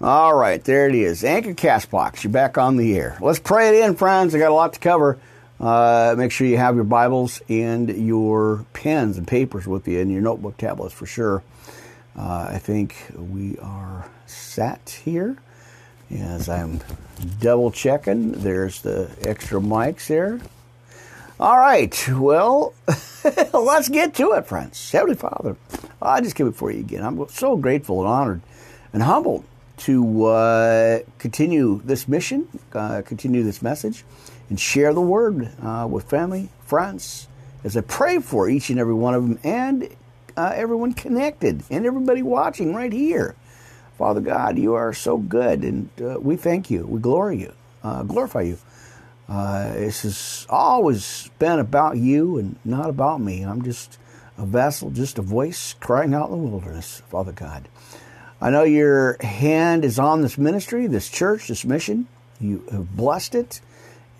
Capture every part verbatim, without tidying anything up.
All right, there it is. Anchor Cast Box, you're back on the air. Let's pray it in, friends. I got a lot to cover. Uh, make sure you have your Bibles and your pens and papers with you and your notebook tablets for sure. Uh, I think we are set here. As I'm double checking, there's the extra mics there. All right, well, let's get to it, friends. Heavenly Father, I just came before you again. I'm so grateful and honored and humbled to uh, continue this mission, uh, continue this message, and share the word uh, with family, friends, as I pray for each and every one of them and uh, everyone connected and everybody watching right here. Father God, you are so good, and uh, we thank you. We glory you, uh, glorify you. Uh, this has always been about you and not about me. I'm just a vessel, just a voice crying out in the wilderness, Father God. I know your hand is on this ministry, this church, this mission. You have blessed it,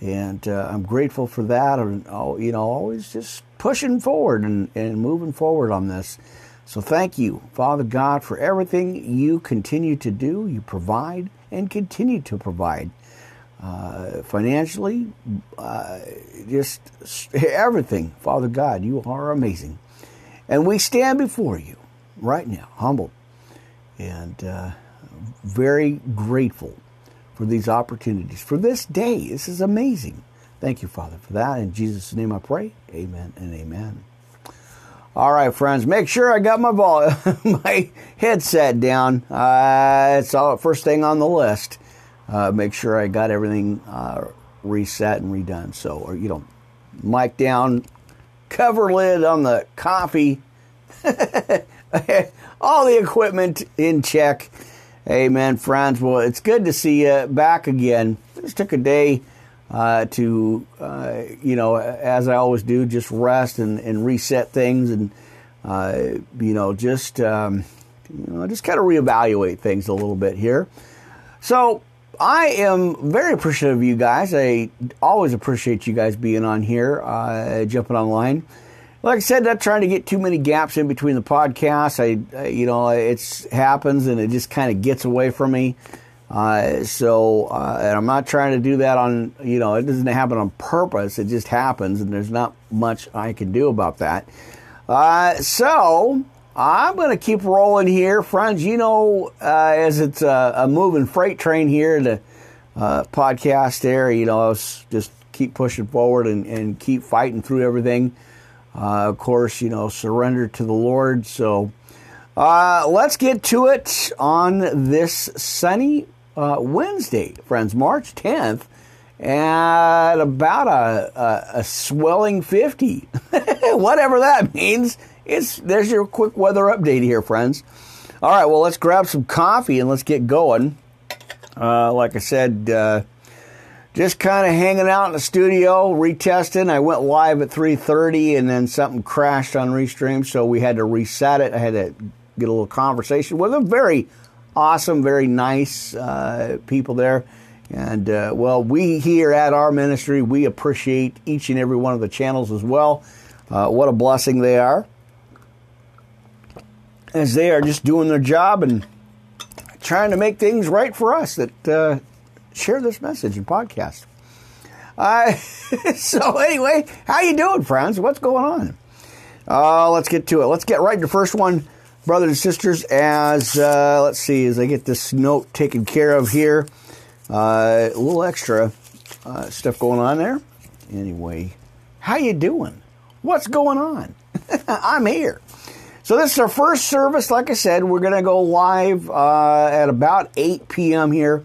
and uh, I'm grateful for that. And you know, always just pushing forward and, and moving forward on this. So thank you, Father God, for everything you continue to do. You provide and continue to provide uh, financially, uh, just everything. Father God, you are amazing, and we stand before you right now, humbled. And uh, very grateful for these opportunities, for this day. This is amazing. Thank you, Father, for that. In Jesus' name I pray. Amen and amen. All right, friends. Make sure I got my ball, my headset down. Uh, it's all first thing on the list. Uh, make sure I got everything uh, reset and redone. So, or you know, mic down, cover lid on the coffee. All the equipment in check. Amen, friends. Well, it's good to see you back again. I just took a day uh, to, uh, you know, as I always do, just rest and, and reset things and, uh, you know, just, um, you know, just kind of reevaluate things a little bit here. So I am very appreciative of you guys. I always appreciate you guys being on here, uh, jumping online. Like I said, not trying to get too many gaps in between the podcasts. I, I you know, it happens and it just kind of gets away from me. Uh, so, uh, and I'm not trying to do that on, you know, it doesn't happen on purpose. It just happens, and there's not much I can do about that. Uh, so I'm going to keep rolling here, friends. You know, uh, as it's a, a moving freight train here, the uh, podcast there, you know, I was just keep pushing forward and, and keep fighting through everything. Uh, of course, you know, surrender to the Lord. So uh, let's get to it on this sunny uh, Wednesday, friends, March tenth, at about a, a, a swelling fifty. Whatever that means. It's there's your quick weather update here, friends. All right, well, let's grab some coffee and let's get going. Uh, like I said, uh, just kind of hanging out in the studio, retesting. I went live at three thirty, and then something crashed on Restream, so we had to reset it. I had to get a little conversation with them. Very awesome, very nice uh, people there. And, uh, well, we here at our ministry, we appreciate each and every one of the channels as well. Uh, what a blessing they are, as they are just doing their job and trying to make things right for us that... Uh, share this message and podcast. Uh, so anyway, how you doing, friends? What's going on? Uh, let's get to it. Let's get right to the first one, brothers and sisters, as, uh, let's see, as I get this note taken care of here. Uh, a little extra uh, stuff going on there. Anyway, how you doing? What's going on? I'm here. So this is our first service. Like I said, we're going to go live uh, at about eight p.m. here.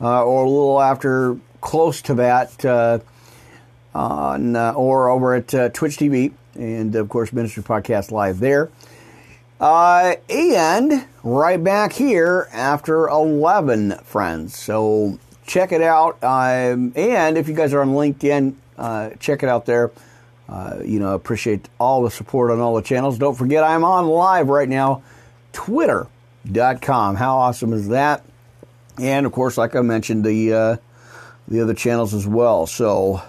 Uh, or a little after, close to that, uh, on uh, or over at uh, Twitch T V, and of course Ministry Podcast live there, uh, and right back here after eleven, friends. So check it out, um, and if you guys are on LinkedIn, uh, check it out there. Uh, you know, appreciate all the support on all the channels. Don't forget, I'm on live right now, Twitter dot com. How awesome is that? And, of course, like I mentioned, the uh, the other channels as well. So,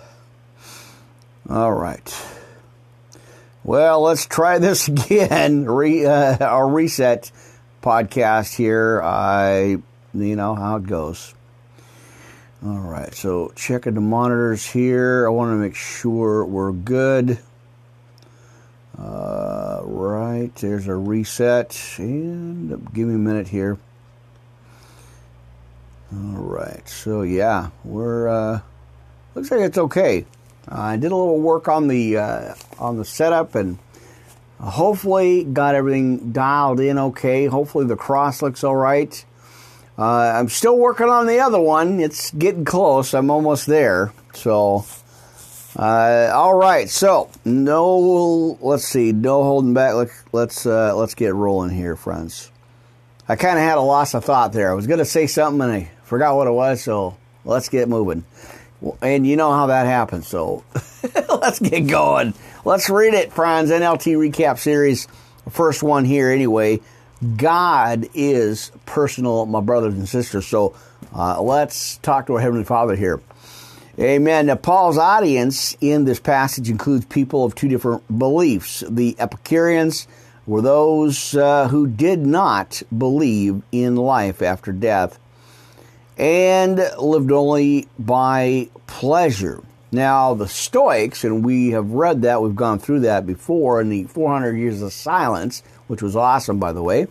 all right. Well, let's try this again. Re, uh, our reset podcast here. I you know how it goes. All right, so checking the monitors here. I want to make sure we're good. Uh, right, there's a reset. And give me a minute here. All right, so yeah, we're uh, looks like it's okay. Uh, I did a little work on the uh, on the setup and hopefully got everything dialed in okay. Hopefully the cross looks all right. Uh, I'm still working on the other one. It's getting close. I'm almost there. So, uh, all right. So, no, let's see. No holding back. Let's uh, let's get rolling here, friends. I kind of had a loss of thought there. I was going to say something, and I forgot what it was. So, let's get moving. And you know how that happens. So, let's get going. Let's read it, friends. N L T Recap Series. The first one here anyway. God is personal, my brothers and sisters. So uh, let's talk to our Heavenly Father here. Amen. Now, Paul's audience in this passage includes people of two different beliefs. The Epicureans were those uh, who did not believe in life after death and lived only by pleasure. Now, the Stoics, and we have read that, we've gone through that before in the four hundred Years of Silence, which was awesome, by the way,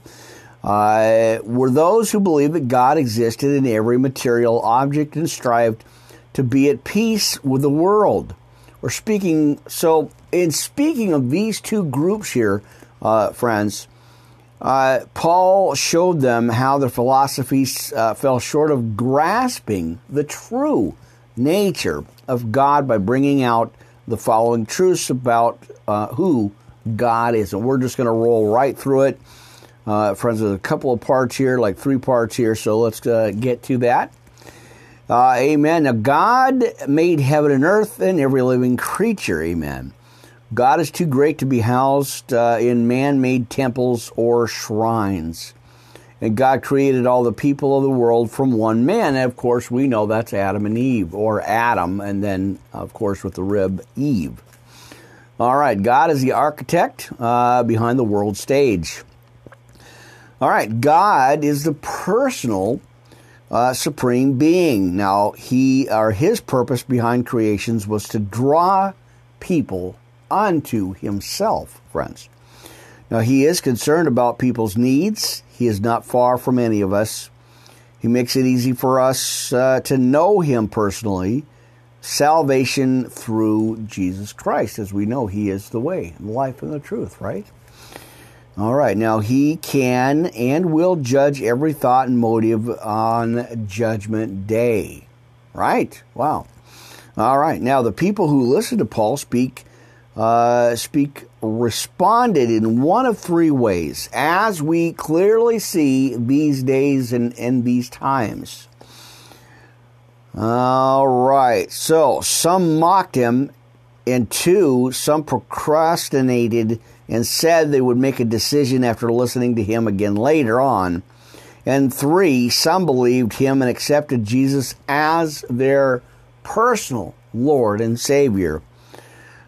uh, were those who believed that God existed in every material object and strived to be at peace with the world. We're speaking, so in speaking of these two groups here, uh, friends, uh, Paul showed them how their philosophies uh, fell short of grasping the true nature of God by bringing out the following truths about uh, who God is. And we're just going to roll right through it. Uh, friends, there's a couple of parts here, like three parts here, so let's uh, get to that. Uh, amen. Now, God made heaven and earth and every living creature. Amen. God is too great to be housed uh, in man-made temples or shrines. And God created all the people of the world from one man. And, of course, we know that's Adam and Eve, or Adam, and then, of course, with the rib, Eve. All right, God is the architect uh, behind the world stage. All right, God is the personal uh, supreme being. Now, he or his purpose behind creations was to draw people unto himself, friends. Now, he is concerned about people's needs. He is not far from any of us. He makes it easy for us uh, to know him personally. Salvation through Jesus Christ. As we know, he is the way, the life, and the truth, right? All right. Now, he can and will judge every thought and motive on Judgment Day, right? Wow. All right. Now, the people who listened to Paul speak, uh, speak responded in one of three ways, as we clearly see these days and in these times. All right, so some mocked him, and two, some procrastinated and said they would make a decision after listening to him again later on. And three, some believed him and accepted Jesus as their personal Lord and Savior.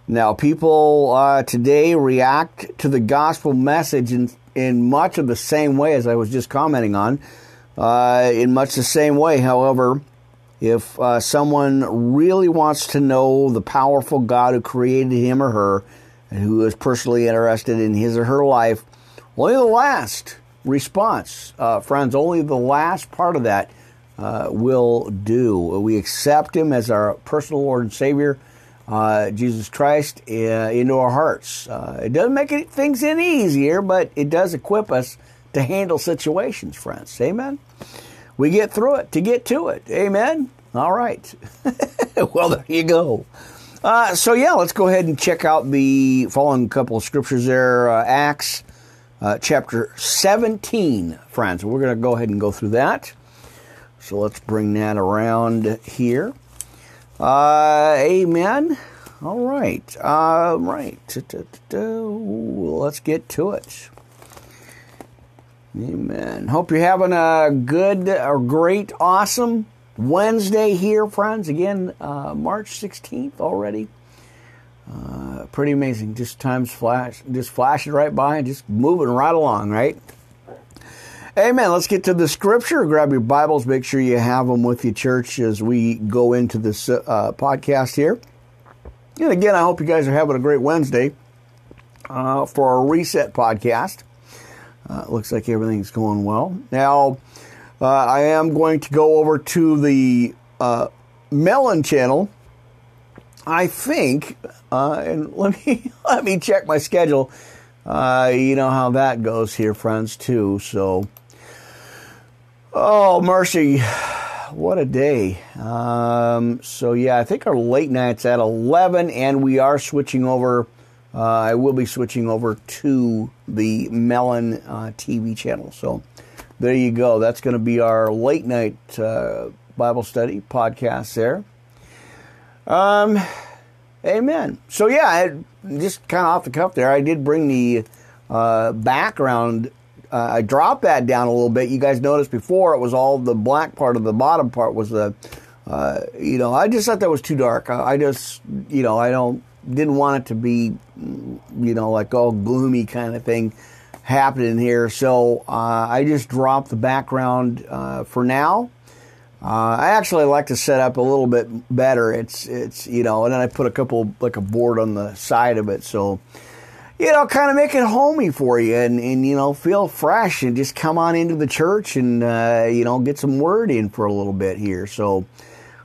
Now, people uh, today react to the gospel message in, in much of the same way as I was just commenting on, uh, in much the same way, however. If uh, someone really wants to know the powerful God who created him or her and who is personally interested in his or her life, only the last response, uh, friends, only the last part of that uh, will do. We accept him as our personal Lord and Savior, uh, Jesus Christ, uh, into our hearts. Uh, it doesn't make it, things any easier, but it does equip us to handle situations, friends. Amen? We get through it to get to it. Amen? All right. Well, there you go. Uh, so, yeah, let's go ahead and check out the following couple of scriptures there. Uh, Acts uh, chapter seventeen, friends. We're going to go ahead and go through that. So let's bring that around here. Uh, amen. All right. All right. Let's get to it. Amen. Hope you're having a good, a great, awesome Wednesday here, friends. Again, uh, March sixteenth already. Uh, pretty amazing. Just time's flash, just flashing right by and just moving right along, right? Amen. Let's get to the scripture. Grab your Bibles. Make sure you have them with you, church, as we go into this uh, podcast here. And again, I hope you guys are having a great Wednesday uh, for our Reset podcast. Uh, looks like everything's going well. Now, uh, I am going to go over to the uh, Melon channel, I think, uh, and let me let me check my schedule. Uh, you know how that goes here, friends, too. So, oh, mercy, what a day. Um, so, yeah, I think our late night's at eleven, and we are switching over. Uh, I will be switching over to the Melon uh, T V channel. So, there you go. That's going to be our late night uh, Bible study podcast there. Um, amen. So, yeah, I, just kind of off the cuff there, I did bring the uh, background. Uh, I dropped that down a little bit. You guys noticed before it was all the black part of the bottom part was the, uh, you know, I just thought that was too dark. I, I just, you know, I don't, didn't want it to be, you know, like all gloomy kind of thing happening here. So uh, I just dropped the background uh, for now. Uh, I actually like to set up a little bit better. It's, it's you know, and then I put a couple, like a board on the side of it. So, you know, kind of make it homey for you and, and you know, feel fresh and just come on into the church and, uh, you know, get some word in for a little bit here. So,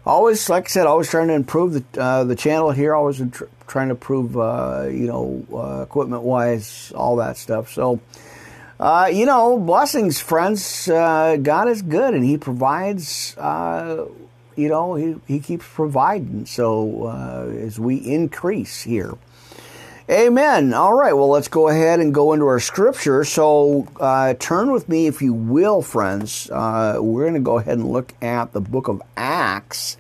always, like I said, always trying to improve the uh, the channel here. Always tr- trying to improve, uh, you know, uh, equipment-wise, all that stuff. So, Uh, you know, blessings, friends. Uh, God is good, and He provides, uh, you know, He, he keeps providing. So uh, as we increase here. Amen. All right, well, let's go ahead and go into our scripture. So uh, turn with me, if you will, friends. Uh, we're going to go ahead and look at the book of Acts.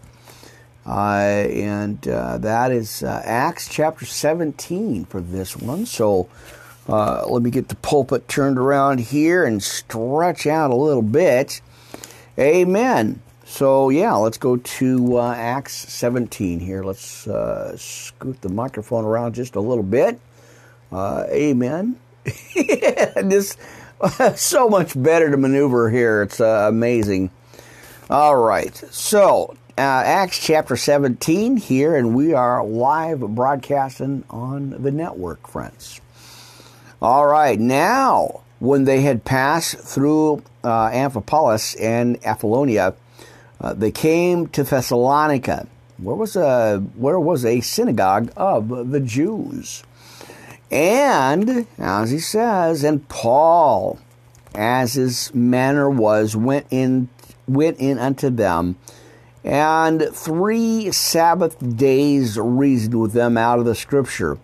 Uh, and uh, that is uh, Acts chapter seventeen for this one. So Uh, let me get the pulpit turned around here and stretch out a little bit. Amen. So, yeah, let's go to uh, Acts seventeen here. Let's uh, scoot the microphone around just a little bit. Uh, amen. This so much better to maneuver here. It's uh, amazing. All right. So, uh, Acts chapter seventeen here, and we are live broadcasting on the network, friends. All right, now, when they had passed through uh, Amphipolis and Apollonia, uh, they came to Thessalonica, where was, a, where was a synagogue of the Jews. And, as he says, and Paul, as his manner was, went in, went in unto them, and three Sabbath days reasoned with them out of the Scripture,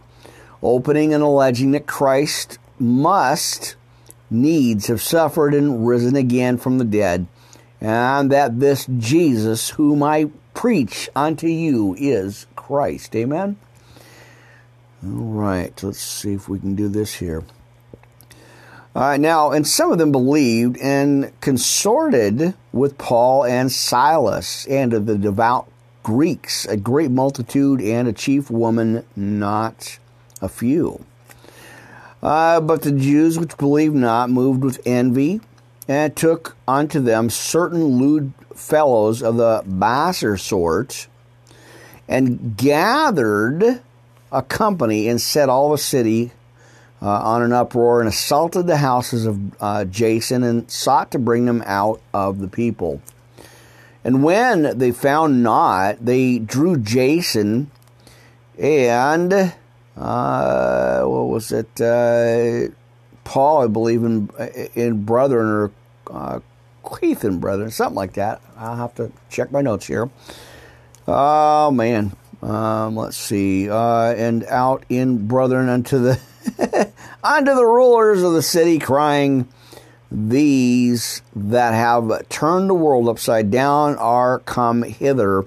opening and alleging that Christ must needs have suffered and risen again from the dead, and that this Jesus whom I preach unto you is Christ. Amen? All right, let's see if we can do this here. All right, now, and some of them believed and consorted with Paul and Silas and of the devout Greeks, a great multitude and a chief woman not a few. Uh, but the Jews which believed not, moved with envy, and took unto them certain lewd fellows of the baser sort, and gathered a company, and set all the city uh, on an uproar, and assaulted the houses of uh, Jason, and sought to bring them out of the people. And when they found not, they drew Jason and Uh, what was it? Uh, Paul, I believe, in in brethren or uh, Cleathen brethren, something like that. I'll have to check my notes here. Oh man, um, let's see. Uh, and out in brethren unto the unto the rulers of the city, crying, "These that have turned the world upside down are come hither."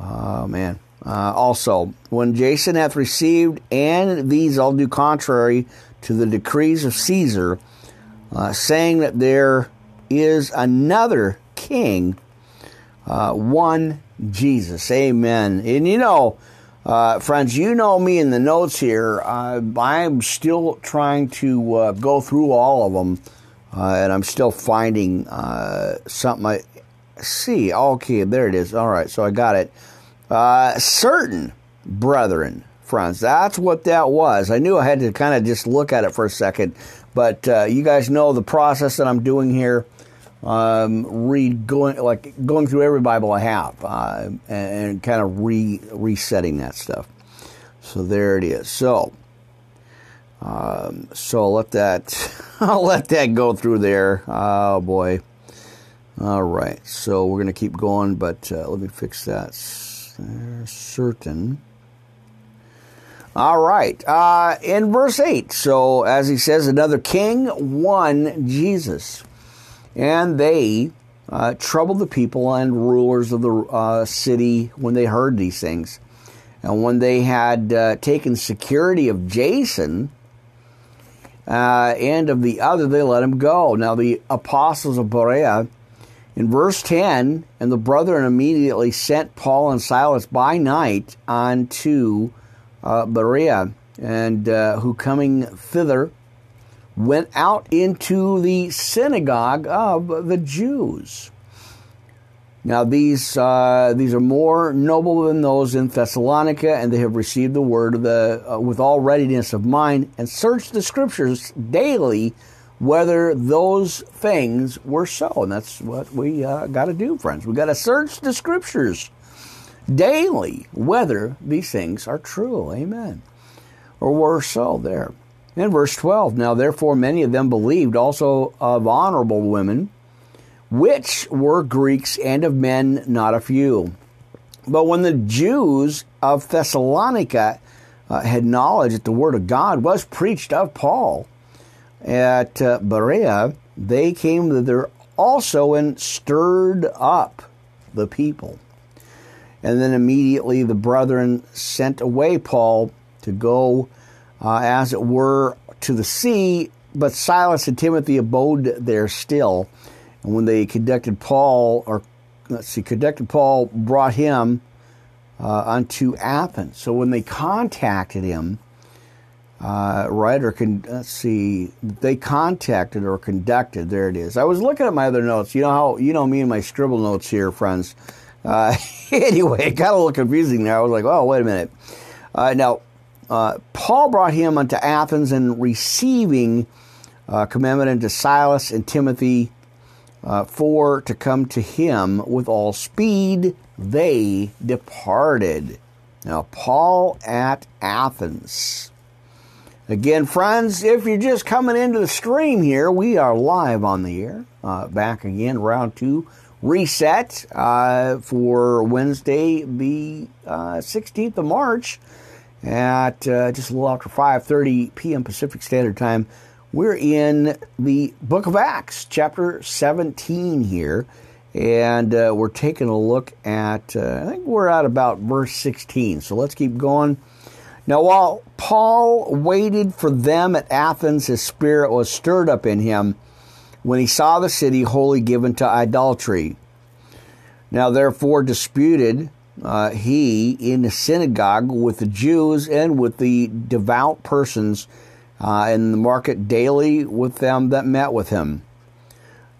Oh man. Uh, also, when Jason hath received, and these all do contrary to the decrees of Caesar, uh, saying that there is another king, uh, one Jesus. Amen. And you know, uh, friends, you know me in the notes here. Uh, I'm still trying to uh, go through all of them. Uh, and I'm still finding uh, something. I see. Okay, there it is. All right, so I got it. Uh, certain brethren, friends. That's what that was. I knew I had to kind of just look at it for a second. But uh, you guys know the process that I'm doing here. Um, read going like going through every Bible I have uh, and, and kind of re resetting that stuff. So there it is. So. Um, so I'll let that, I'll let that go through there. Oh boy. All right. So we're going to keep going, but uh, let me fix that. Certain. All right. Uh, in verse eight. So as he says, another king, one Jesus. And they uh, troubled the people and rulers of the uh, city when they heard these things. And when they had uh, taken security of Jason, Uh, and of the other, they let him go. Now, the apostles of Berea, in verse ten, and the brethren immediately sent Paul and Silas by night unto uh, Berea, and uh, who coming thither went out into the synagogue of the Jews. Now, these uh, these are more noble than those in Thessalonica, and they have received the word of the uh, with all readiness of mind, and searched the Scriptures daily whether those things were so. And that's what we uh, got to do, friends. We got to search the Scriptures daily whether these things are true. Amen. Or were so there. In verse twelve, now therefore many of them believed, also of honorable women, which were Greeks, and of men not a few. But when the Jews of Thessalonica uh, had knowledge that the word of God was preached of Paul at uh, Berea, they came thither also and stirred up the people. And then immediately the brethren sent away Paul to go, uh, as it were, to the sea, but Silas and Timothy abode there still. And when they conducted Paul, or let's see, conducted Paul, brought him uh, unto Athens. So when they contacted him, uh, right, or con- let's see, they contacted or conducted. There it is. I was looking at my other notes. You know how you know me and my scribble notes here, friends. Uh, anyway, it got a little confusing there. I was like, oh, wait a minute. Uh, now, uh, Paul brought him unto Athens, and receiving uh, commandment unto Silas and Timothy. Uh, for to come to him with all speed, they departed. Now, Paul at Athens. Again, friends, if you're just coming into the stream here, we are live on the air. Uh, back again, round two, reset uh, for Wednesday, the uh, sixteenth of March at uh, just a little after five thirty p.m. Pacific Standard Time. We're in the book of Acts, chapter seventeen here, and uh, we're taking a look at, uh, I think we're at about verse sixteen, so let's keep going. Now, while Paul waited for them at Athens, his spirit was stirred up in him when he saw the city wholly given to idolatry. Now, therefore, disputed uh, he in the synagogue with the Jews and with the devout persons, Uh, in the market daily with them that met with him.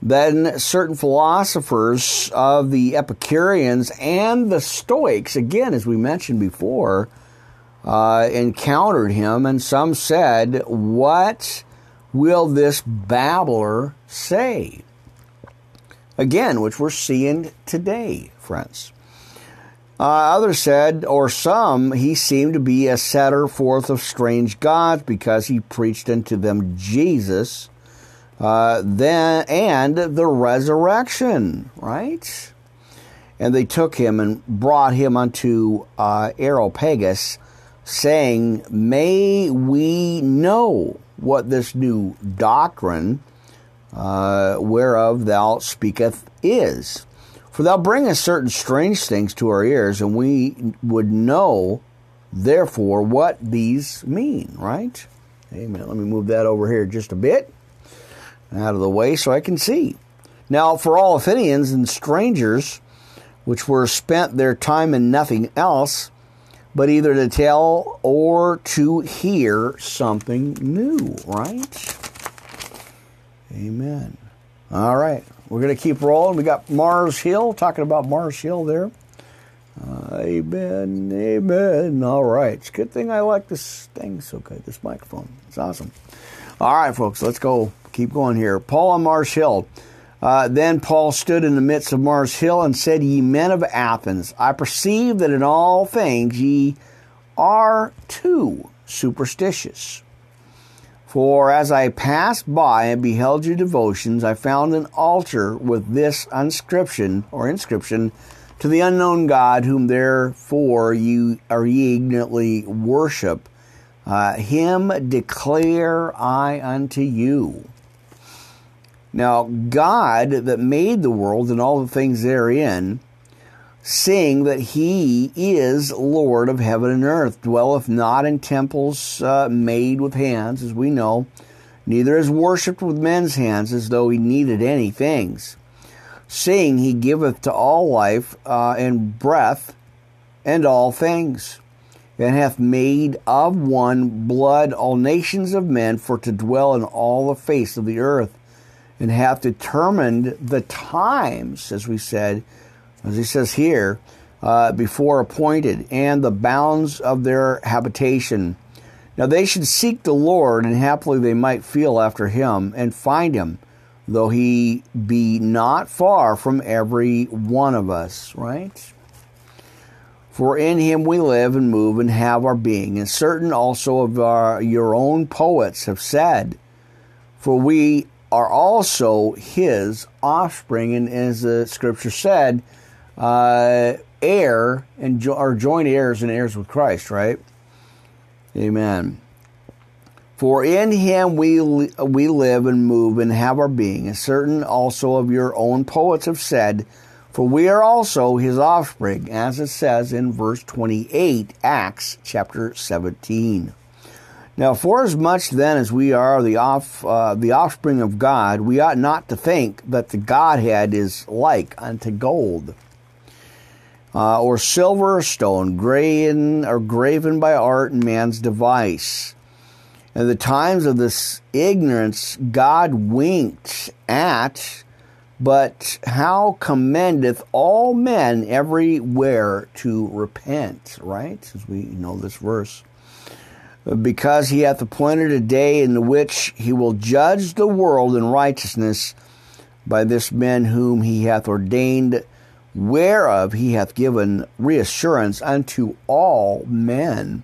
Then certain philosophers of the Epicureans and the Stoics, again, as we mentioned before, uh, encountered him, and some said, "What will this babbler say?" Again, which we're seeing today, friends. Uh, others said, or some, he seemed to be a setter forth of strange gods, because he preached unto them Jesus, uh, then and the resurrection, right? And they took him and brought him unto uh, Areopagus, saying, "May we know what this new doctrine uh, whereof thou speakest is? For thou bringest certain strange things to our ears, and we would know, therefore, what these mean," right? Amen. Let me move that over here just a bit out of the way so I can see. Now, for all Athenians and strangers, which were spent their time in nothing else, but either to tell or to hear something new, right? Amen. All right. We're going to keep rolling. We got Mars Hill, talking about Mars Hill there. Uh, amen. Amen. All right. It's a good thing I like this thing so good, this microphone. It's awesome. All right, folks, let's go. Keep going here. Paul on Mars Hill. Uh, then Paul stood in the midst of Mars Hill and said, Ye men of Athens, I perceive that in all things ye are too superstitious. For as I passed by and beheld your devotions, I found an altar with this inscription, or inscription, to the unknown God, whom therefore you are ye ignorantly worship. Uh, him declare I unto you. Now, God that made the world and all the things therein, seeing that he is Lord of heaven and earth, dwelleth not in temples uh, made with hands, as we know, neither is worshipped with men's hands, as though he needed any things. Seeing he giveth to all life uh, and breath and all things, and hath made of one blood all nations of men for to dwell in all the face of the earth, and hath determined the times, as we said, as he says here, uh, before appointed, and the bounds of their habitation. Now they should seek the Lord, and haply they might feel after him, and find him, though he be not far from every one of us, right? For in him we live and move and have our being. And certain also of our, your own poets have said, for we are also his offspring, and as the scripture said, uh, heir and jo- or joint heirs and heirs with Christ, right? Amen. For in him we li- we live and move and have our being, and certain also of your own poets have said, for we are also his offspring, as it says in verse twenty-eight, Acts chapter seventeen. Now, forasmuch then as we are the off uh, the offspring of God, we ought not to think that the Godhead is like unto gold, uh, or silver or stone, graven or graven by art and man's device. In the times of this ignorance, God winked at, but how commendeth all men everywhere to repent? Right, as we know this verse. Because he hath appointed a day in the which he will judge the world in righteousness by this man whom he hath ordained, whereof he hath given reassurance unto all men,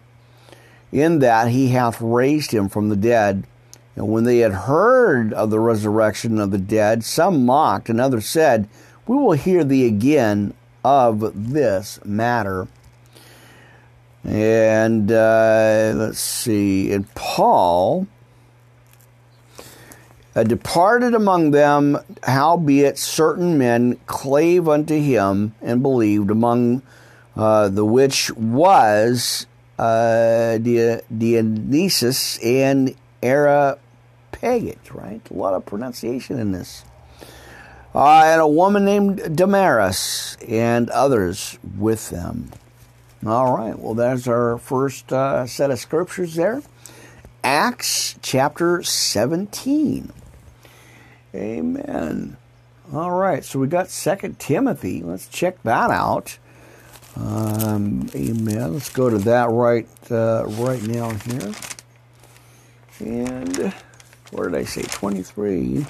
in that he hath raised him from the dead. And when they had heard of the resurrection of the dead, some mocked, and others said, We will hear thee again of this matter. And uh, let's see, and Paul uh, departed among them, howbeit certain men clave unto him and believed, among uh, the which was uh, Dionysius and Areopagus, right? A lot of pronunciation in this. Uh, and a woman named Damaris, and others with them. All right, well, that's our first uh, set of scriptures there. Acts chapter seventeen. Amen. All right, so we got Second Timothy. Let's check that out. Um, amen. Let's go to that right, uh, right now here. And where did I say? twenty-three.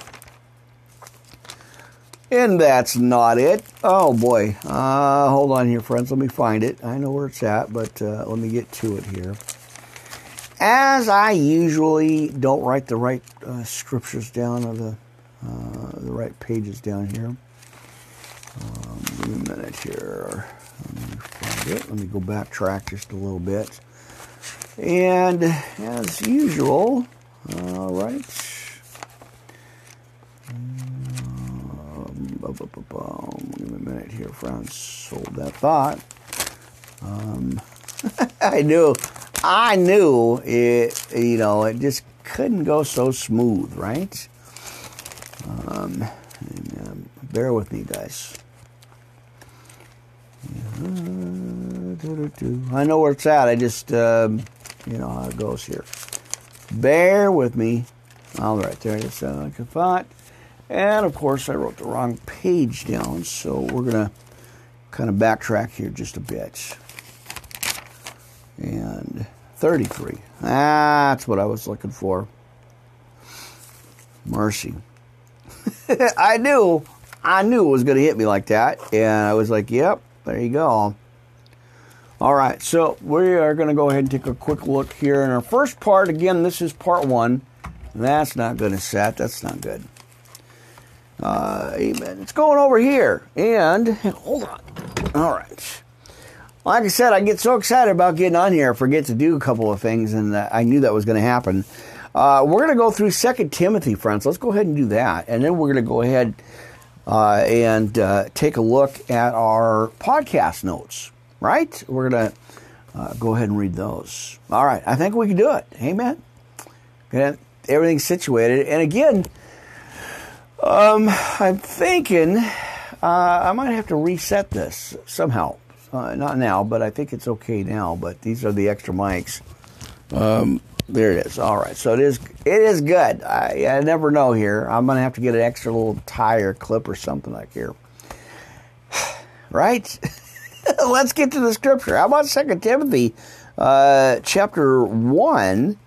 And that's not it. Oh, boy. Uh, hold on here, friends. Let me find it. I know where it's at, but uh, let me get to it here. As I usually don't write the right uh, scriptures down, or the, uh, the right pages down here. Um, give me a minute here. Let me find it. Let me go backtrack just a little bit. And as usual, all right. Give me a minute here, friends. Hold that thought. Um, I knew, I knew it. You know, it just couldn't go so smooth, right? Um, and, um bear with me, guys. I know where it's at. I just, um, you know, how it goes here. Bear with me. All right, there it is, uh, like I thought. And, of course, I wrote the wrong page down, so we're going to kind of backtrack here just a bit. And thirty-three. That's what I was looking for. Mercy. I knew. I knew it was going to hit me like that. And I was like, yep, there you go. All right, so we are going to go ahead and take a quick look here. In our first part, again, this is part one. That's not going to set. That's not good. Uh, amen. It's going over here. And, hold on. All right. Like I said, I get so excited about getting on here, I forget to do a couple of things, and uh, I knew that was going to happen. Uh, we're going to go through Second Timothy, friends. Let's go ahead and do that, and then we're going to go ahead uh, and uh, take a look at our podcast notes, right? We're going to uh, go ahead and read those. All right, I think we can do it. Amen. Okay. Everything's situated. And again, um, I'm thinking uh, I might have to reset this somehow. Uh, not now, but I think it's okay now. But these are the extra mics. Um, there it is. All right, so it is. It is good. I, I never know here. I'm gonna have to get an extra little tire clip or something like here, right? Let's get to the scripture. How about Second Timothy, uh, chapter one,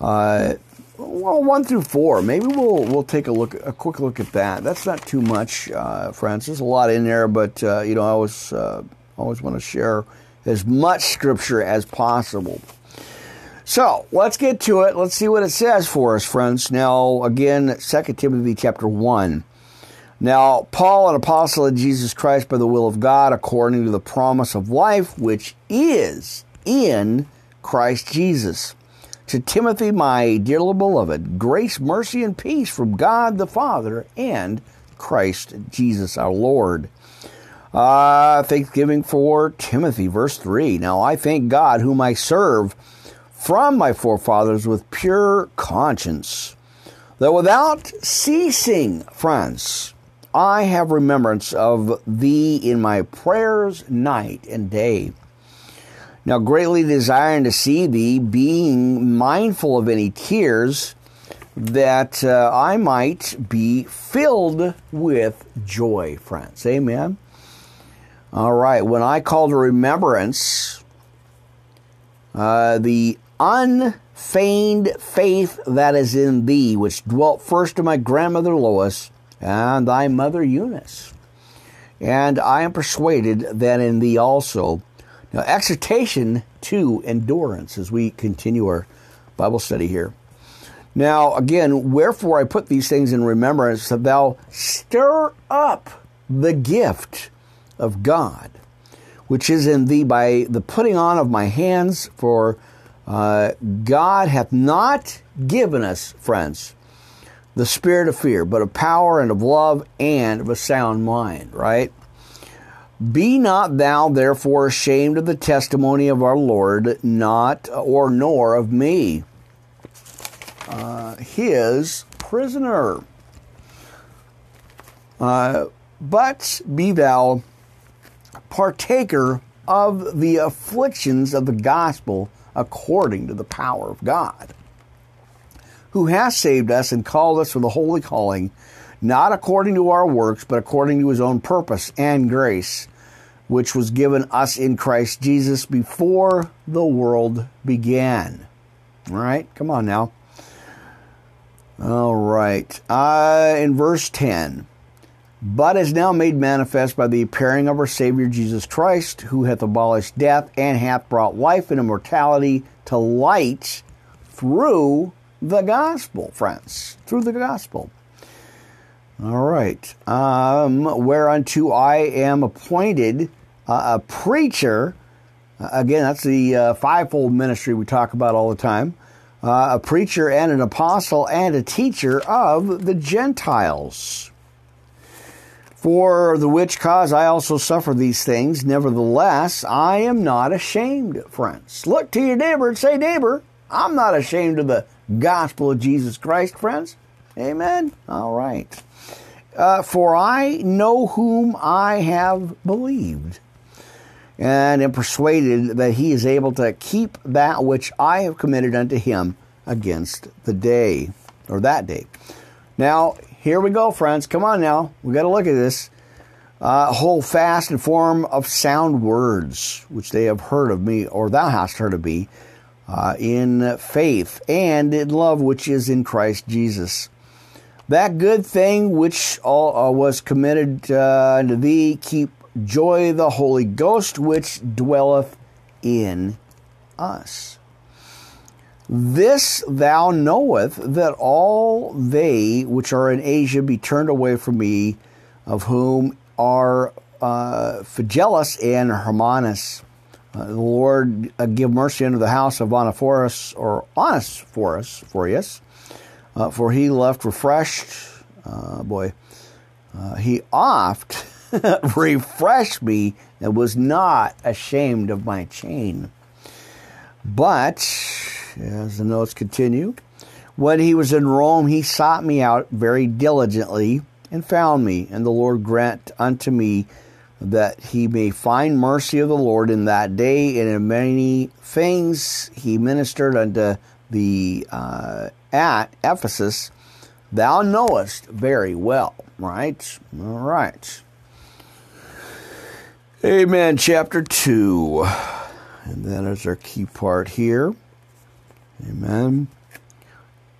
uh, well, one through four. Maybe we'll we'll take a look, a quick look at that. That's not too much, uh, friends. There's a lot in there, but uh, you know, I was. Uh, Always want to share as much scripture as possible. So let's get to it. Let's see what it says for us, friends. Now, again, Second Timothy chapter one. Now, Paul, an apostle of Jesus Christ by the will of God, according to the promise of life, which is in Christ Jesus. To Timothy, my dearly beloved, grace, mercy, and peace from God the Father and Christ Jesus our Lord. Uh, thanksgiving for Timothy, verse three. Now I thank God, whom I serve from my forefathers with pure conscience, that without ceasing, friends, I have remembrance of thee in my prayers night and day. Now greatly desiring to see thee, being mindful of any tears, that uh, I might be filled with joy, friends. Amen. All right, when I call to remembrance uh, the unfeigned faith that is in thee, which dwelt first in my grandmother Lois and thy mother Eunice. And I am persuaded that in thee also. Now, exhortation to endurance as we continue our Bible study here. Now, again, wherefore I put these things in remembrance, that thou stir up the gift of God, which is in thee by the putting on of my hands, for uh, God hath not given us, friends, the spirit of fear, but of power and of love and of a sound mind, right? Be not thou therefore ashamed of the testimony of our Lord, not or nor of me, uh, his prisoner, uh, but be thou partaker of the afflictions of the gospel according to the power of God, who has saved us and called us with a holy calling, not according to our works, but according to his own purpose and grace, which was given us in Christ Jesus before the world began. All right, come on now. All right, uh, in verse ten. But is now made manifest by the appearing of our Savior Jesus Christ, who hath abolished death and hath brought life and immortality to light through the gospel, friends. Through the gospel. All right. Um, whereunto I am appointed uh, a preacher. Uh, again, that's the uh, fivefold ministry we talk about all the time. Uh, a preacher and an apostle and a teacher of the Gentiles. For the which cause I also suffer these things. Nevertheless, I am not ashamed, friends. Look to your neighbor and say, neighbor, I'm not ashamed of the gospel of Jesus Christ, friends. Amen. All right. Uh, for I know whom I have believed, and am persuaded that he is able to keep that which I have committed unto him against the day. or that date. Now, here we go, friends. Come on now. We got to look at this. Uh, hold fast in form of sound words, which they have heard of me, or thou hast heard of me, uh, in faith and in love, which is in Christ Jesus. That good thing which all, uh, was committed uh, unto thee, keep joy the Holy Ghost, which dwelleth in us. This thou knoweth, that all they which are in Asia be turned away from me, of whom are uh, Phygellus and Hermogenes. Uh, the Lord uh, give mercy unto the house of Onesiphorus, or Onesiphorus, for yes. Uh, for he left refreshed, uh, boy, uh, he oft refreshed me and was not ashamed of my chain. But, as the notes continue, when he was in Rome, he sought me out very diligently and found me. And the Lord grant unto me that he may find mercy of the Lord in that day. And in many things he ministered unto the uh at Ephesus, thou knowest very well, right? All right. Amen, chapter two. And that is our key part here. Amen.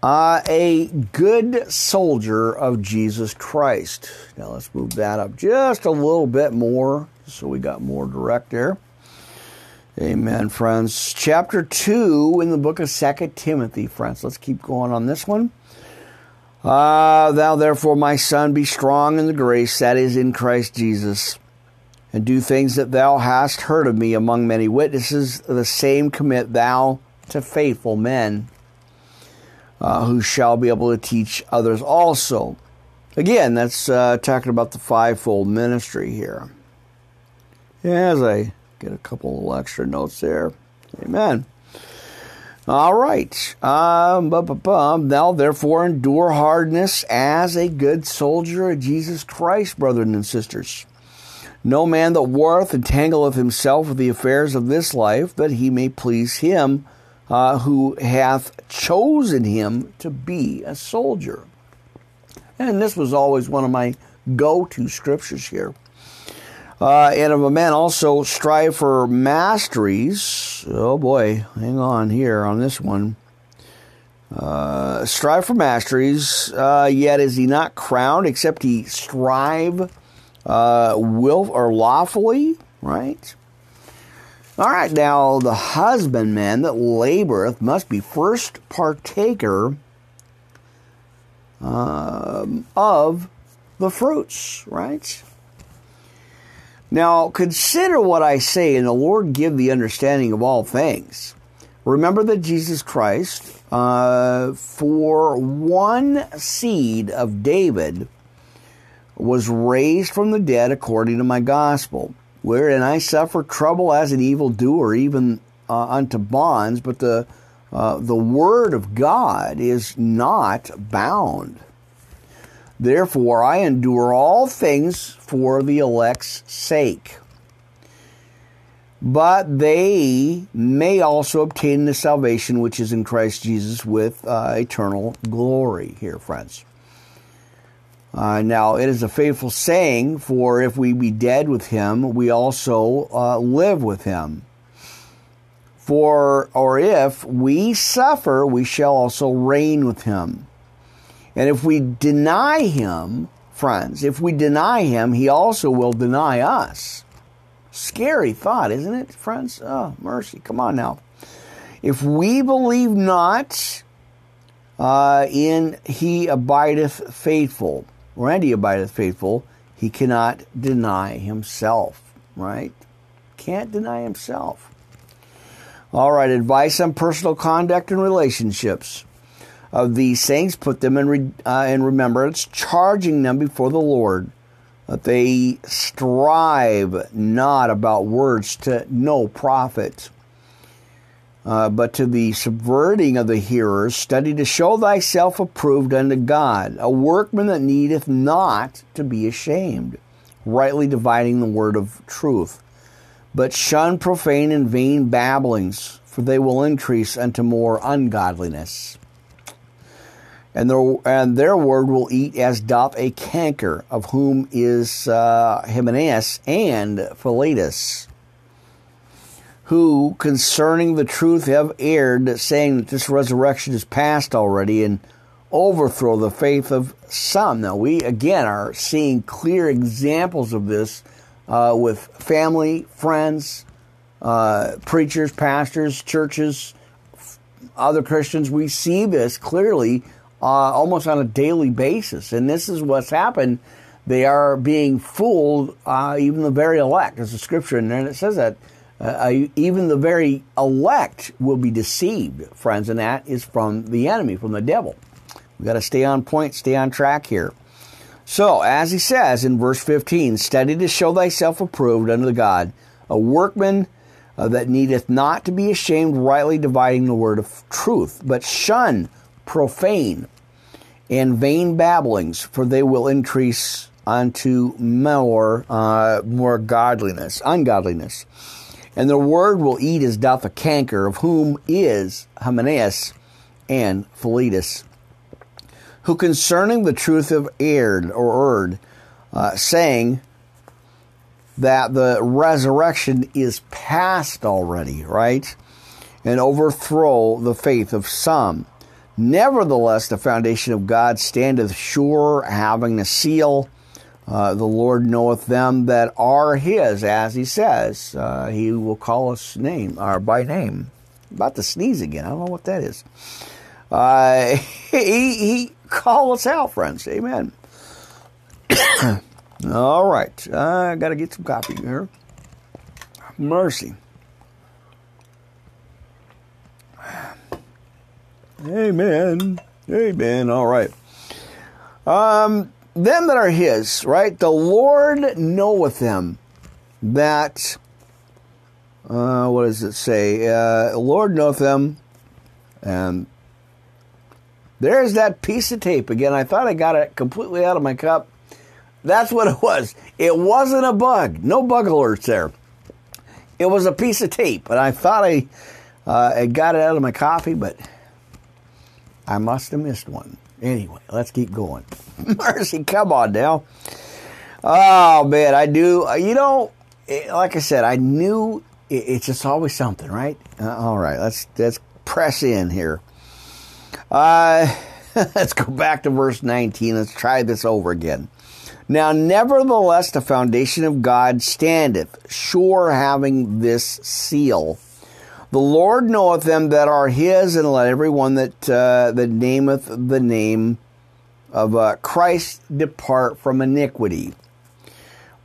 Uh, a good soldier of Jesus Christ. Now let's move that up just a little bit more so we got more direct there. Amen, friends. Chapter two in the book of Second Timothy, friends. Let's keep going on this one. Uh, thou therefore, my son, be strong in the grace that is in Christ Jesus, and do things that thou hast heard of me among many witnesses. The same commit thou to faithful men, uh, who shall be able to teach others also. Again, that's uh, talking about the fivefold ministry here. Yeah, as I... get a couple little extra notes there. Amen. All right. Um, bu- bu- bu- Thou therefore endure hardness as a good soldier of Jesus Christ, brethren and sisters. No man that warreth entangleth himself with the affairs of this life, that he may please him uh, who hath chosen him to be a soldier. And this was always one of my go-to scriptures here. Uh, and of a man also strive for masteries. Oh boy, hang on here on this one. Uh, strive for masteries, uh, yet is he not crowned, except he strive uh, will or lawfully, right? All right, now the husbandman that laboreth must be first partaker um, of the fruits, right? Now, consider what I say, and the Lord give the understanding of all things. Remember that Jesus Christ, uh, for one seed of David, was raised from the dead according to my gospel, wherein I suffer trouble as an evildoer, even uh, unto bonds, but the, uh, the word of God is not bound. Therefore, I endure all things for the elect's sake, but they may also obtain the salvation which is in Christ Jesus with uh, eternal glory. Here, friends. Uh, now, it is a faithful saying, for if we be dead with him, we also uh, live with him. For, or if we suffer, we shall also reign with him. And if we deny him, friends, if we deny him, he also will deny us. Scary thought, isn't it, friends? Oh, mercy. Come on now. If we believe not, uh, in he abideth faithful, or and he abideth faithful, he cannot deny himself, right? Can't deny himself. All right, advice on personal conduct and relationships. Of these things, put them in, re, uh, in remembrance, charging them before the Lord, that they strive not about words to no profit, uh, but to the subverting of the hearers. Study to show thyself approved unto God, a workman that needeth not to be ashamed, rightly dividing the word of truth. But shun profane and vain babblings, for they will increase unto more ungodliness. and their, and their word will eat as doth a canker, of whom is uh, Hymenaeus and Philetus, who concerning the truth have erred, saying that this resurrection is past already, and overthrow the faith of some. Now, we again are seeing clear examples of this uh, with family, friends, uh, preachers, pastors, churches, other Christians. We see this clearly uh, almost on a daily basis, and this is what's happened. They are being fooled, uh, even the very elect. There's a scripture in there, and it says that. Uh, even the very elect will be deceived, friends, and that is from the enemy, from the devil. We've got to stay on point, stay on track here. So, as he says in verse fifteen, study to show thyself approved unto God, a workman uh, that needeth not to be ashamed, rightly dividing the word of truth, but shun profane and vain babblings, for they will increase unto more, uh, more godliness, ungodliness. And their word will eat as doth a canker, of whom is Hymenaeus and Philetus, who concerning the truth have erred or erred, uh, saying that the resurrection is past already, right? And overthrow the faith of some. Nevertheless, the foundation of God standeth sure, having a seal. Uh, the Lord knoweth them that are his, as he says. Uh, he will call us name, or by name. I'm about to sneeze again. I don't know what that is. Uh, he, he calls us out, friends. Amen. All right. Uh, I got to get some coffee here. Mercy. Amen. Amen. All right. Um... Them that are his, right? The Lord knoweth them that, uh, what does it say? Uh, the Lord knoweth them. And there's that piece of tape again. I thought I got it completely out of my cup. That's what it was. It wasn't a bug. No bug alerts there. It was a piece of tape. And I thought I, uh, I got it out of my coffee, but I must have missed one. Anyway, let's keep going. Mercy, come on now. Oh, man, I do. You know, like I said, I knew it's just always something, right? Uh, all right, let's, let's press in here. Uh, let's go back to verse nineteen. Let's try this over again. Now, nevertheless, the foundation of God standeth, sure having this seal. The Lord knoweth them that are his, and let everyone that uh, that nameth the name of uh, Christ depart from iniquity.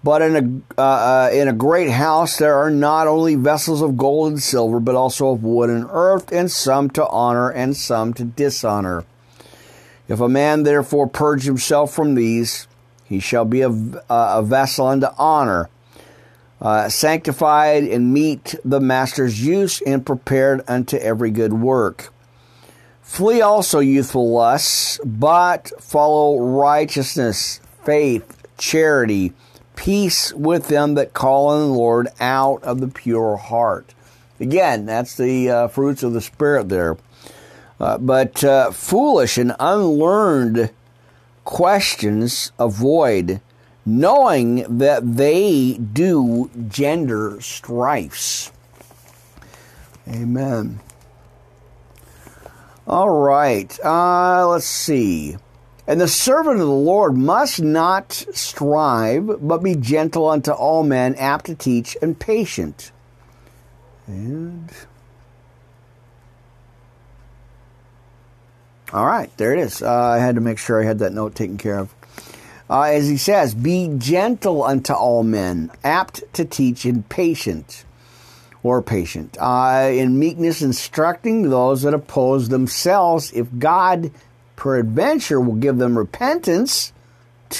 But in a uh, uh, in a great house there are not only vessels of gold and silver, but also of wood and earth, and some to honor and some to dishonor. If a man therefore purge himself from these, he shall be a, a vessel unto honor, Uh, sanctified and meet the master's use, and prepared unto every good work. Flee also youthful lusts, but follow righteousness, faith, charity, peace with them that call on the Lord out of the pure heart. Again, that's the uh, fruits of the Spirit there. Uh, but uh, foolish and unlearned questions avoid, knowing that they do gender strifes. Amen. All right, uh, let's see. And the servant of the Lord must not strive, but be gentle unto all men, apt to teach and patient. And all right, there it is. Uh, I had to make sure I had that note taken care of. Uh, as he says, be gentle unto all men, apt to teach and patient, or patient, uh, in meekness instructing those that oppose themselves, if God peradventure will give them repentance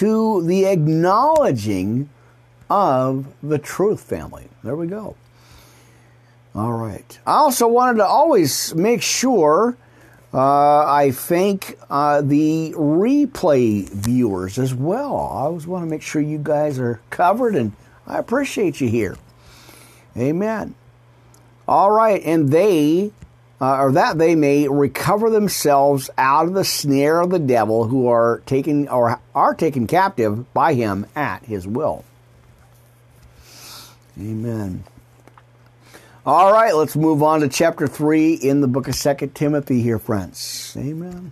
to the acknowledging of the truth, family. There we go. All right. I also wanted to always make sure Uh, I thank uh, the replay viewers as well. I always want to make sure you guys are covered, and I appreciate you here. Amen. All right, and they uh, or that they may recover themselves out of the snare of the devil, who are taken or are taken captive by him at his will. Amen. All right, let's move on to chapter three in the book of Second Timothy here, friends. Amen.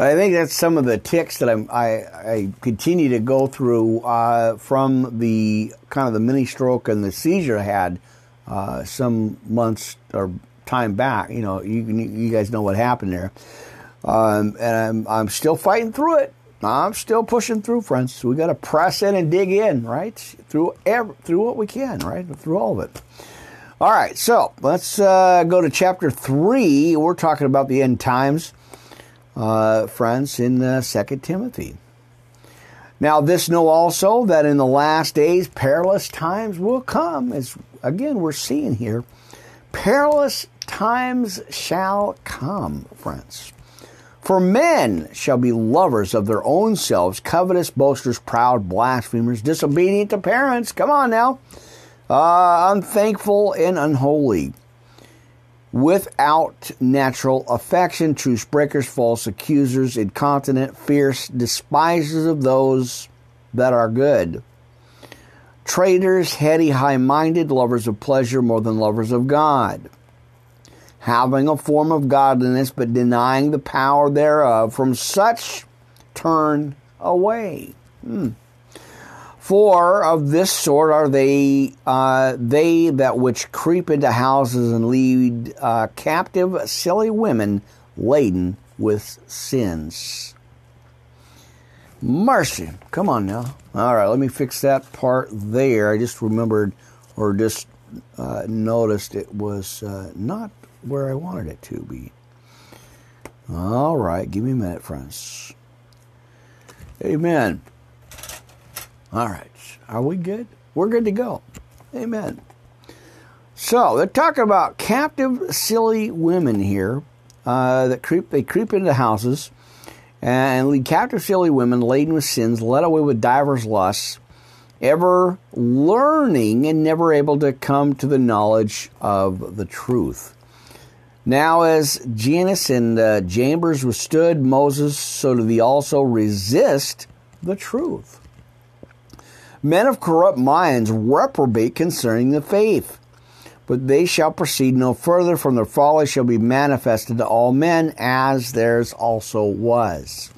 I think that's some of the ticks that I'm, I I continue to go through uh, from the kind of the mini stroke and the seizure I had uh, some months or time back. You know, you you guys know what happened there, um, and I'm I'm still fighting through it. I'm still pushing through, friends. So we got to press in and dig in, right? Through every, through what we can, right? Through all of it. All right, so let's uh, go to chapter three. We're talking about the end times, uh, friends, in uh, Second Timothy. Now, this know also that in the last days perilous times will come. As again, we're seeing here, perilous times shall come, friends. For men shall be lovers of their own selves, covetous, boasters, proud, blasphemers, disobedient to parents. Come on now. Uh, unthankful and unholy. Without natural affection, truce breakers, false accusers, incontinent, fierce, despisers of those that are good. Traitors, heady, high-minded, lovers of pleasure more than lovers of God. Having a form of godliness, but denying the power thereof, from such turn away. Hmm. For of this sort are they, uh, they that which creep into houses and lead uh, captive silly women laden with sins. Mercy. Come on now. All right, let me fix that part there. I just remembered or just uh, noticed it was uh, not where I wanted it to be. All right, give me a minute, friends. Amen. All right, are we good? We're good to go. Amen. So they're talking about captive, silly women here uh, that creep. They creep into houses and lead captive, silly women laden with sins, led away with divers lusts, ever learning and never able to come to the knowledge of the truth. Now as Janus and uh, Jambres withstood Moses, so do they also resist the truth. Men of corrupt minds reprobate concerning the faith, but they shall proceed no further, from their folly shall be manifested to all men, as theirs also was.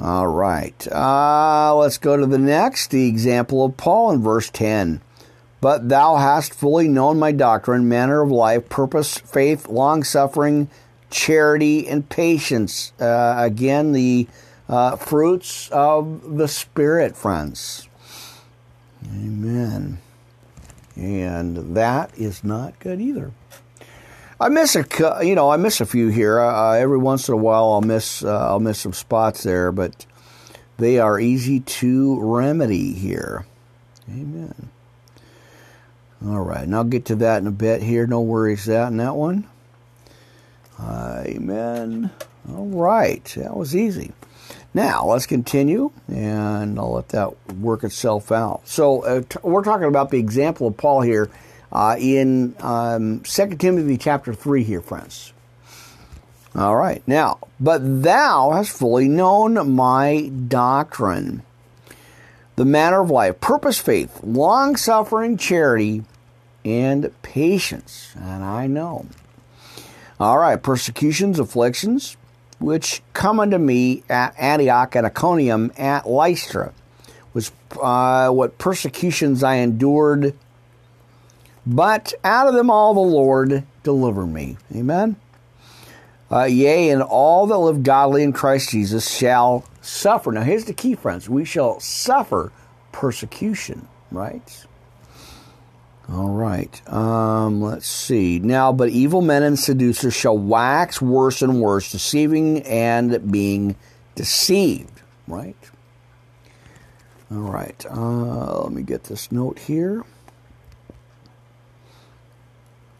All right, uh, let's go to the next, the example of Paul in verse ten. But thou hast fully known my doctrine, manner of life, purpose, faith, long-suffering, charity, and patience. Uh, again, the uh, fruits of the Spirit, friends. Amen. And that is not good either. I miss a, you know, I miss a few here. Uh, every once in a while, I'll miss, uh, I'll miss some spots there, but they are easy to remedy here. Amen. All right, and I'll get to that in a bit here. No worries that in that one. Amen. All right, that was easy. Now, let's continue, and I'll let that work itself out. So uh, t- we're talking about the example of Paul here uh, in um, Second Timothy chapter three here, friends. All right, now, but thou hast fully known my doctrine, the manner of life, purpose, faith, long-suffering, charity, and patience. And I know. All right, persecutions, afflictions, which come unto me at Antioch, at Iconium, at Lystra, was uh, what persecutions I endured. But out of them all the Lord delivered me. Amen. Uh, yea, and all that live godly in Christ Jesus shall suffer. Now, here's the key, friends. We shall suffer persecution, right? All right. Um, let's see. Now, but evil men and seducers shall wax worse and worse, deceiving and being deceived, right? All right. Uh, let me get this note here.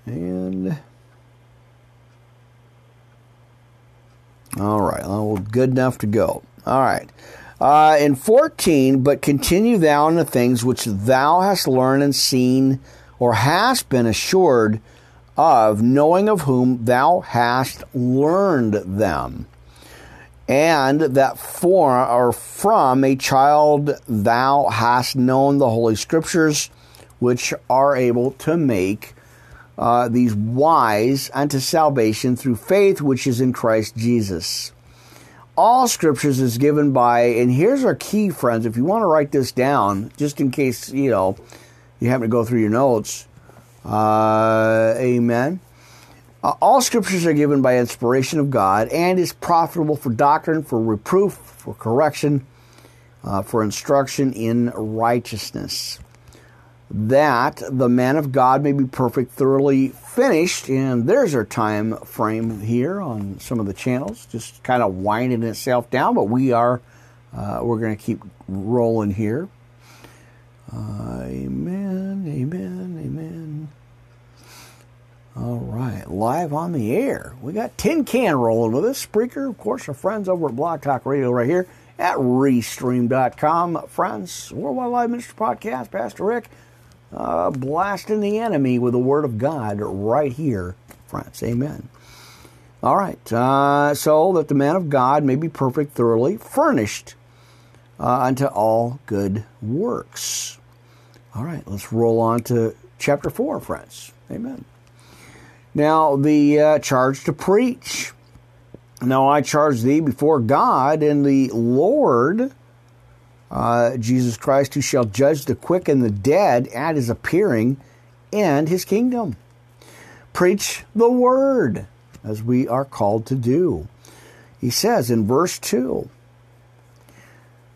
And... all right, well, good enough to go. All right. Uh, in fourteen, but continue thou in the things which thou hast learned and seen or hast been assured of, knowing of whom thou hast learned them, and that for or from a child thou hast known the Holy Scriptures, which are able to make uh, these wise unto salvation through faith which is in Christ Jesus. All Scriptures is given by, and here's our key, friends, if you want to write this down, just in case, you know, you happen to go through your notes. Uh, amen. Uh, all Scriptures are given by inspiration of God and is profitable for doctrine, for reproof, for correction, uh, for instruction in righteousness, that the man of God may be perfect, thoroughly finished. And there's our time frame here on some of the channels, just kind of winding itself down, but we are uh, we're going to keep rolling here. Uh, amen, amen, amen. All right, live on the air. We got Tin Can rolling with us. Spreaker, of course, our friends over at Blog Talk Radio right here at Restream dot com. Friends, Worldwide Live Ministry Podcast, Pastor Rick. Uh, blasting the enemy with the Word of God right here, friends. Amen. All right. Uh, so that the man of God may be perfect, thoroughly furnished uh, unto all good works. All right. Let's roll on to chapter four, friends. Amen. Now, the uh, charge to preach. Now, I charge thee before God and the Lord Uh, Jesus Christ, who shall judge the quick and the dead at his appearing and his kingdom. Preach the word, as we are called to do. He says in verse two,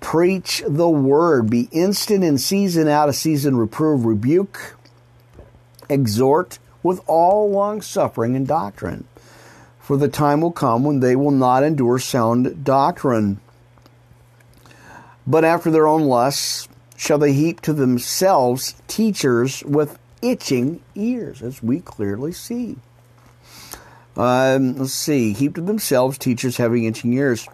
preach the word, be instant in season, out of season, reprove, rebuke, exhort with all long suffering and doctrine. For the time will come when they will not endure sound doctrine, but after their own lusts shall they heap to themselves teachers with itching ears, as we clearly see. Um, let's see. Heap to themselves teachers having itching ears.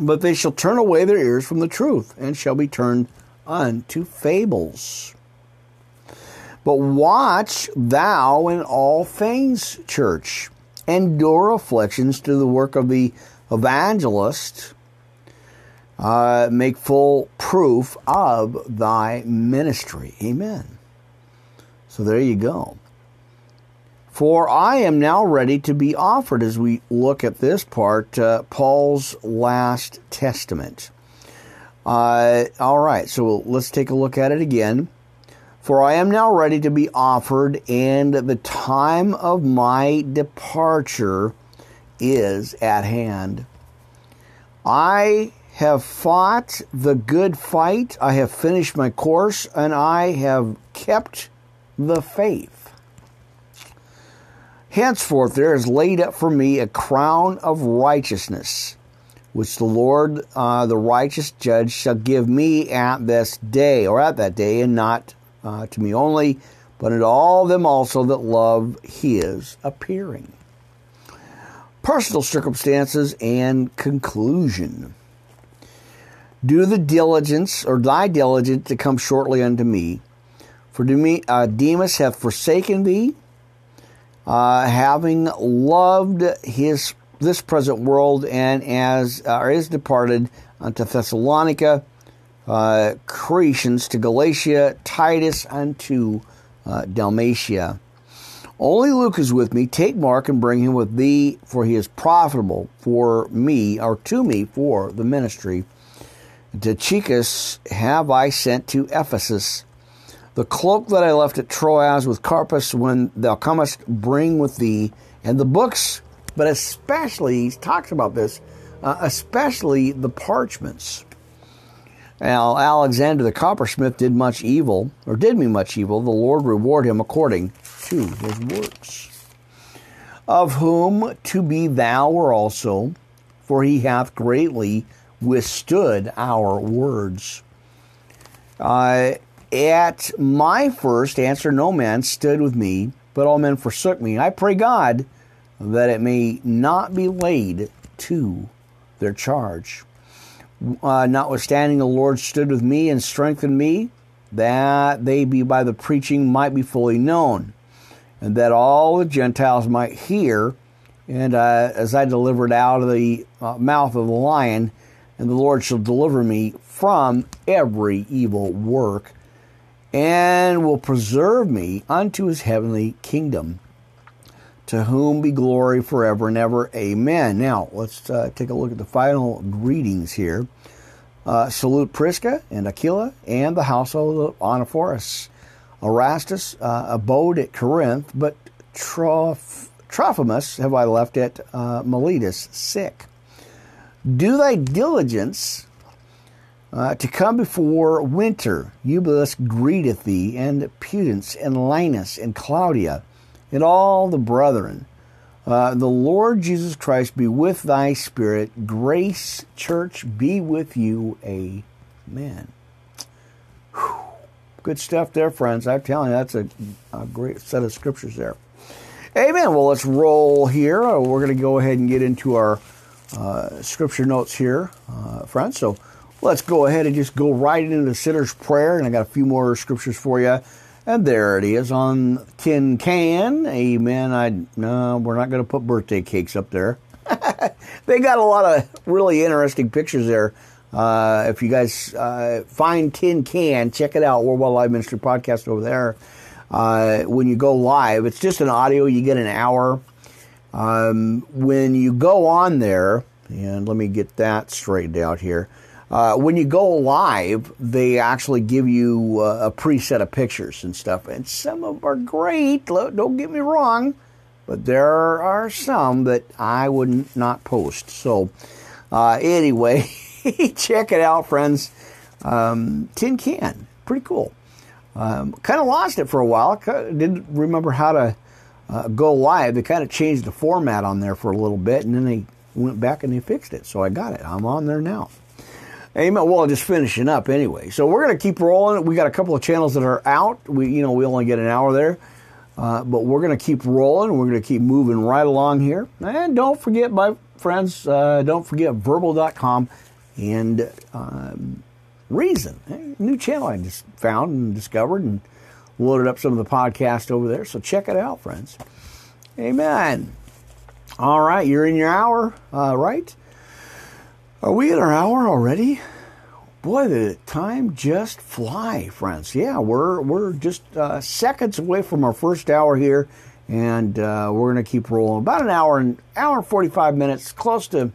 But they shall turn away their ears from the truth, and shall be turned unto fables. But watch thou in all things, church. Endure afflictions to the work of the evangelist. Uh, make full proof of thy ministry. Amen. So there you go. For I am now ready to be offered, as we look at this part, uh, Paul's last testament. Uh, all right, so let's take a look at it again. For I am now ready to be offered, and the time of my departure is at hand. I have fought the good fight, I have finished my course, and I have kept the faith. Henceforth there is laid up for me a crown of righteousness, which the Lord, uh, the righteous judge, shall give me at this day, or at that day, and not uh, to me only, but unto all them also that love his appearing. Personal circumstances and conclusion. Do the diligence, or thy diligence, to come shortly unto me. For to me, uh, Demas hath forsaken thee, uh, having loved his this present world, and as uh, is departed unto Thessalonica, uh, Cretans to Galatia, Titus unto uh, Dalmatia. Only Luke is with me. Take Mark and bring him with thee, for he is profitable for me, or to me, for the ministry. Tychicus have I sent to Ephesus. The cloak that I left at Troas with Carpus, when thou comest, bring with thee, and the books, but especially, he talks about this, uh, especially the parchments. Now, Alexander the coppersmith did much evil, or did me much evil. The Lord reward him according to his works. Of whom to be thou were also, for he hath greatly withstood our words. Uh, at my first answer, no man stood with me, but all men forsook me. I pray God that it may not be laid to their charge. Uh, notwithstanding, the Lord stood with me and strengthened me, that they be by the preaching might be fully known, and that all the Gentiles might hear. And uh, as I delivered out of the uh, mouth of the lion, and the Lord shall deliver me from every evil work, and will preserve me unto his heavenly kingdom, to whom be glory forever and ever. Amen. Now, let's uh, take a look at the final greetings here. Uh, salute Prisca and Aquila and the household of Onesiphorus. Erastus uh, abode at Corinth, but Troph- Trophimus have I left at uh, Miletus, sick. Do thy diligence uh, to come before winter. Eubulus greeteth thee, and Pudence, and Linus, and Claudia, and all the brethren. Uh, the Lord Jesus Christ be with thy spirit. Grace, church, be with you. Amen. Whew. Good stuff there, friends. I'm telling you, that's a, a great set of scriptures there. Amen. Well, let's roll here. We're going to go ahead and get into our uh, scripture notes here, uh, friends. So let's go ahead and just go right into the sinner's prayer. And I got a few more scriptures for you. And there it is on Tin Can. Amen. I no, we're not going to put birthday cakes up there. They got a lot of really interesting pictures there. Uh, if you guys uh, find Tin Can, check it out. Worldwide Live Ministry Podcast over there. Uh, when you go live, it's just an audio. You get an hour. Um, when you go on there, and let me get that straightened out here. Uh, when you go live, they actually give you uh, a preset of pictures and stuff. And some of them are great, don't get me wrong. But there are some that I would not post. So uh, anyway, check it out, friends. Um, Tin Can, pretty cool. Um, kind of lost it for a while. Didn't remember how to uh, go live. They kind of changed the format on there for a little bit. And then they went back and they fixed it. So I got it. I'm on there now. Amen. Well, I'm just finishing up anyway. So we're going to keep rolling. We got a couple of channels that are out. We, you know, we only get an hour there. Uh, but we're going to keep rolling. We're going to keep moving right along here. And don't forget, my friends, uh, don't forget verbal dot com and um, Reason. A new channel I just found and discovered and loaded up some of the podcast over there. So check it out, friends. Amen. All right. You're in your hour, uh, right? Are we in our hour already? Boy, the time just fly, friends. Yeah, we're we're just uh, seconds away from our first hour here, and uh, we're going to keep rolling. About an hour, an hour and forty-five minutes, close to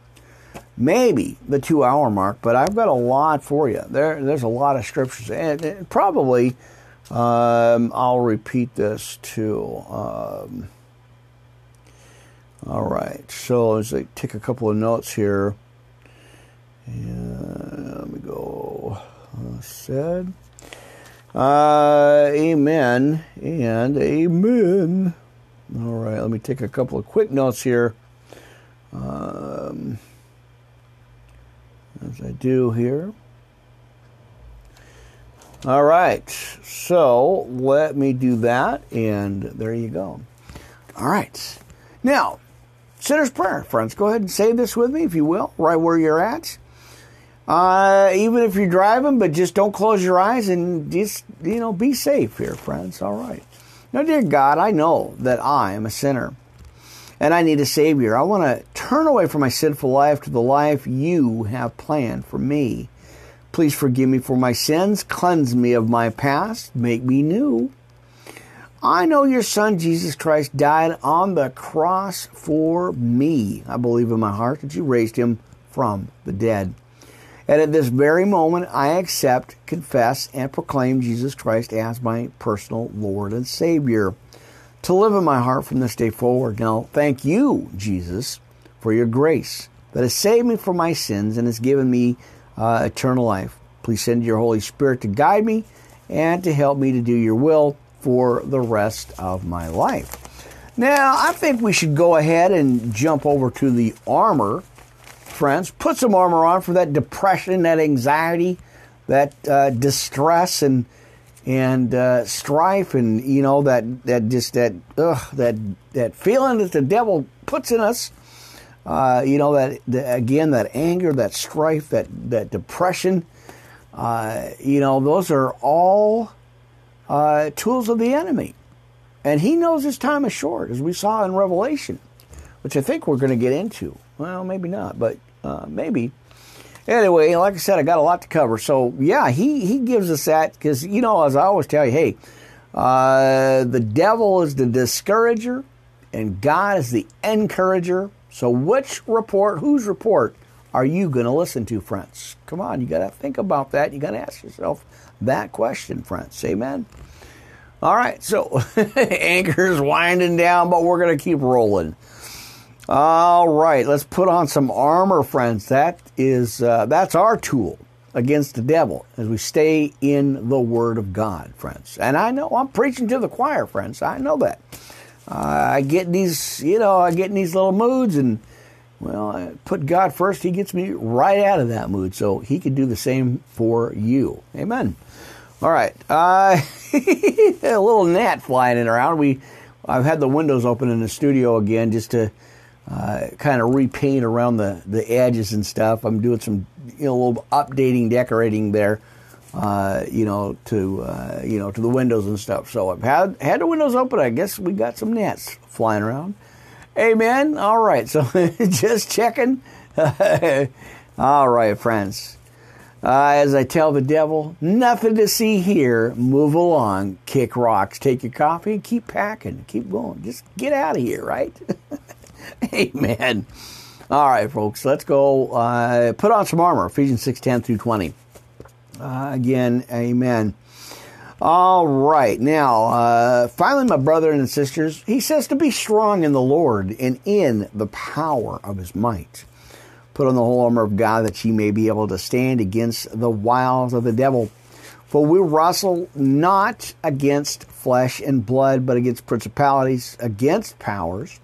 maybe the two-hour mark, but I've got a lot for you. There, There's a lot of scriptures, and, and probably um, I'll repeat this too. Um, all right, so as I take a couple of notes here, yeah, let me go. I said, uh, amen and amen. All right, let me take a couple of quick notes here. Um, as I do here. All right, so let me do that, and there you go. All right, now, sinner's prayer, friends. Go ahead and say this with me, if you will, right where you're at. Uh, even if you're driving, but just don't close your eyes and just, you know, be safe here, friends. All right. Now, dear God, I know that I am a sinner and I need a Savior. I want to turn away from my sinful life to the life you have planned for me. Please forgive me for my sins. Cleanse me of my past. Make me new. I know your Son, Jesus Christ, died on the cross for me. I believe in my heart that you raised him from the dead. And at this very moment, I accept, confess, and proclaim Jesus Christ as my personal Lord and Savior, to live in my heart from this day forward. Now, thank you, Jesus, for your grace that has saved me from my sins and has given me uh, eternal life. Please send your Holy Spirit to guide me and to help me to do your will for the rest of my life. Now, I think we should go ahead and jump over to the armor, friends. Put some armor on for that depression, that anxiety, that uh, distress and and uh, strife, and you know that that just that ugh, that that feeling that the devil puts in us. Uh, you know that, that again, that anger, that strife, that that depression. Uh, you know, those are all uh, tools of the enemy. And he knows his time is short, as we saw in Revelation, which I think we're going to get into. Well, maybe not, but uh, maybe. Anyway, like I said, I got a lot to cover. So, yeah, he, he gives us that because, you know, as I always tell you, hey, uh, the devil is the discourager and God is the encourager. So which report, whose report are you going to listen to, friends? Come on, you got to think about that. You got to ask yourself that question, friends. Amen. All right, so anchor's winding down, but we're going to keep rolling. All right, let's put on some armor, friends. That is, uh, that's our tool against the devil as we stay in the Word of God, friends. And I know I'm preaching to the choir, friends. I know that. Uh, I get these, you know, I get in these little moods, and well, I put God first. He gets me right out of that mood, so He could do the same for you. Amen. All right, uh, a little gnat flying in around. We, I've had the windows open in the studio again just to. Uh, kind of repaint around the, the edges and stuff. I'm doing some, you know, a little updating, decorating there, uh, you know, to uh, you know, to the windows and stuff. So I've had had the windows open. I guess we got some gnats flying around. Amen. All right. So just checking. All right, friends. Uh, as I tell the devil, nothing to see here. Move along. Kick rocks. Take your coffee and keep packing. Keep going. Just get out of here, right? Amen. All right, folks, let's go uh, put on some armor, Ephesians six ten through twenty. Uh, again, amen. All right, now, uh, finally, my brethren and sisters, he says to be strong in the Lord and in the power of his might. Put on the whole armor of God that ye may be able to stand against the wiles of the devil. For we wrestle not against flesh and blood, but against principalities, against powers,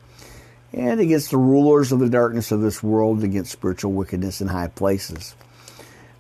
and against the rulers of the darkness of this world, against spiritual wickedness in high places.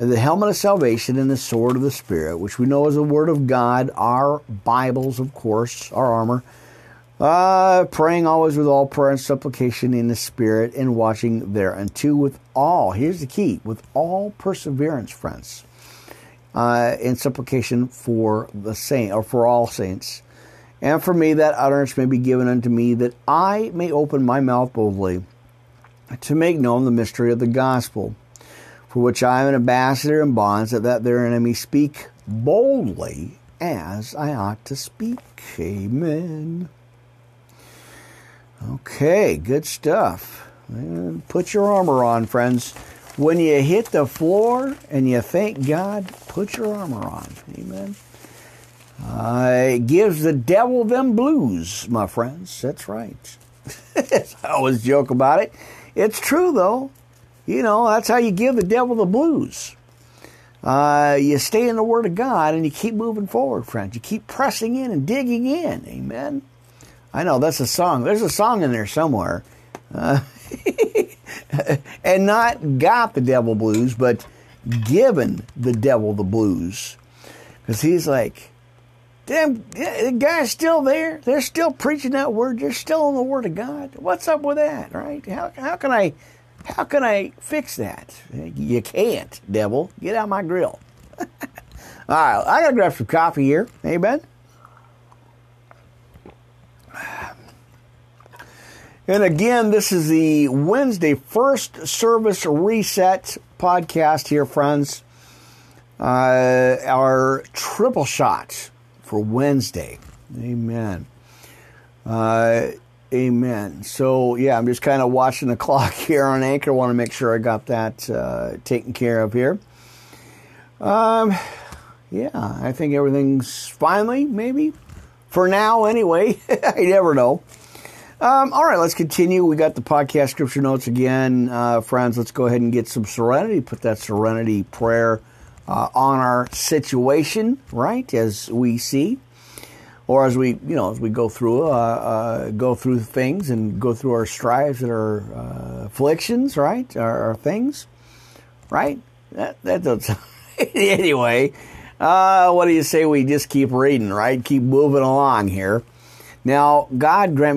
And the helmet of salvation and the sword of the Spirit, which we know is the Word of God, our Bibles, of course, our armor, uh, praying always with all prayer and supplication in the Spirit, and watching thereunto with all, here's the key, with all perseverance, friends, uh, and supplication for the saint, or for all saints. And for me that utterance may be given unto me, that I may open my mouth boldly to make known the mystery of the gospel, for which I am an ambassador in bonds, that, that their enemy speak boldly as I ought to speak. Amen. Okay, good stuff. Put your armor on, friends. When you hit the floor and you thank God, put your armor on. Amen. Uh, it gives the devil them blues, my friends. That's right. I always joke about it. It's true, though. You know, that's how you give the devil the blues. Uh, you stay in the Word of God and you keep moving forward, friends. You keep pressing in and digging in. Amen. I know, that's a song. There's a song in there somewhere. Uh, and not got the devil blues, but given the devil the blues. Because he's like, damn, the guy's still there. They're still preaching that Word. They're still in the Word of God. What's up with that, right? How, how can I... How can I fix that? You can't, devil. Get out of my grill. All right, I got to grab some coffee here. Amen. And again, this is the Wednesday first service reset podcast here, friends. Uh, our triple shot for Wednesday. Amen. Uh Amen. So, yeah, I'm just kind of watching the clock here on Anchor. I want to make sure I got that uh, taken care of here. Um, yeah, I think everything's finally, maybe, for now anyway. I never know. Um, all right, let's continue. We got the podcast scripture notes again. Uh, friends, let's go ahead and get some serenity. Put that serenity prayer uh, on our situation, right, as we see. or as we, you know, as we go through, uh, uh, go through things and go through our strives and our uh, afflictions, right? Our, our things, right? That, that doesn't. Anyway, uh, what do you say we just keep reading, right? Keep moving along here. Now, God grant me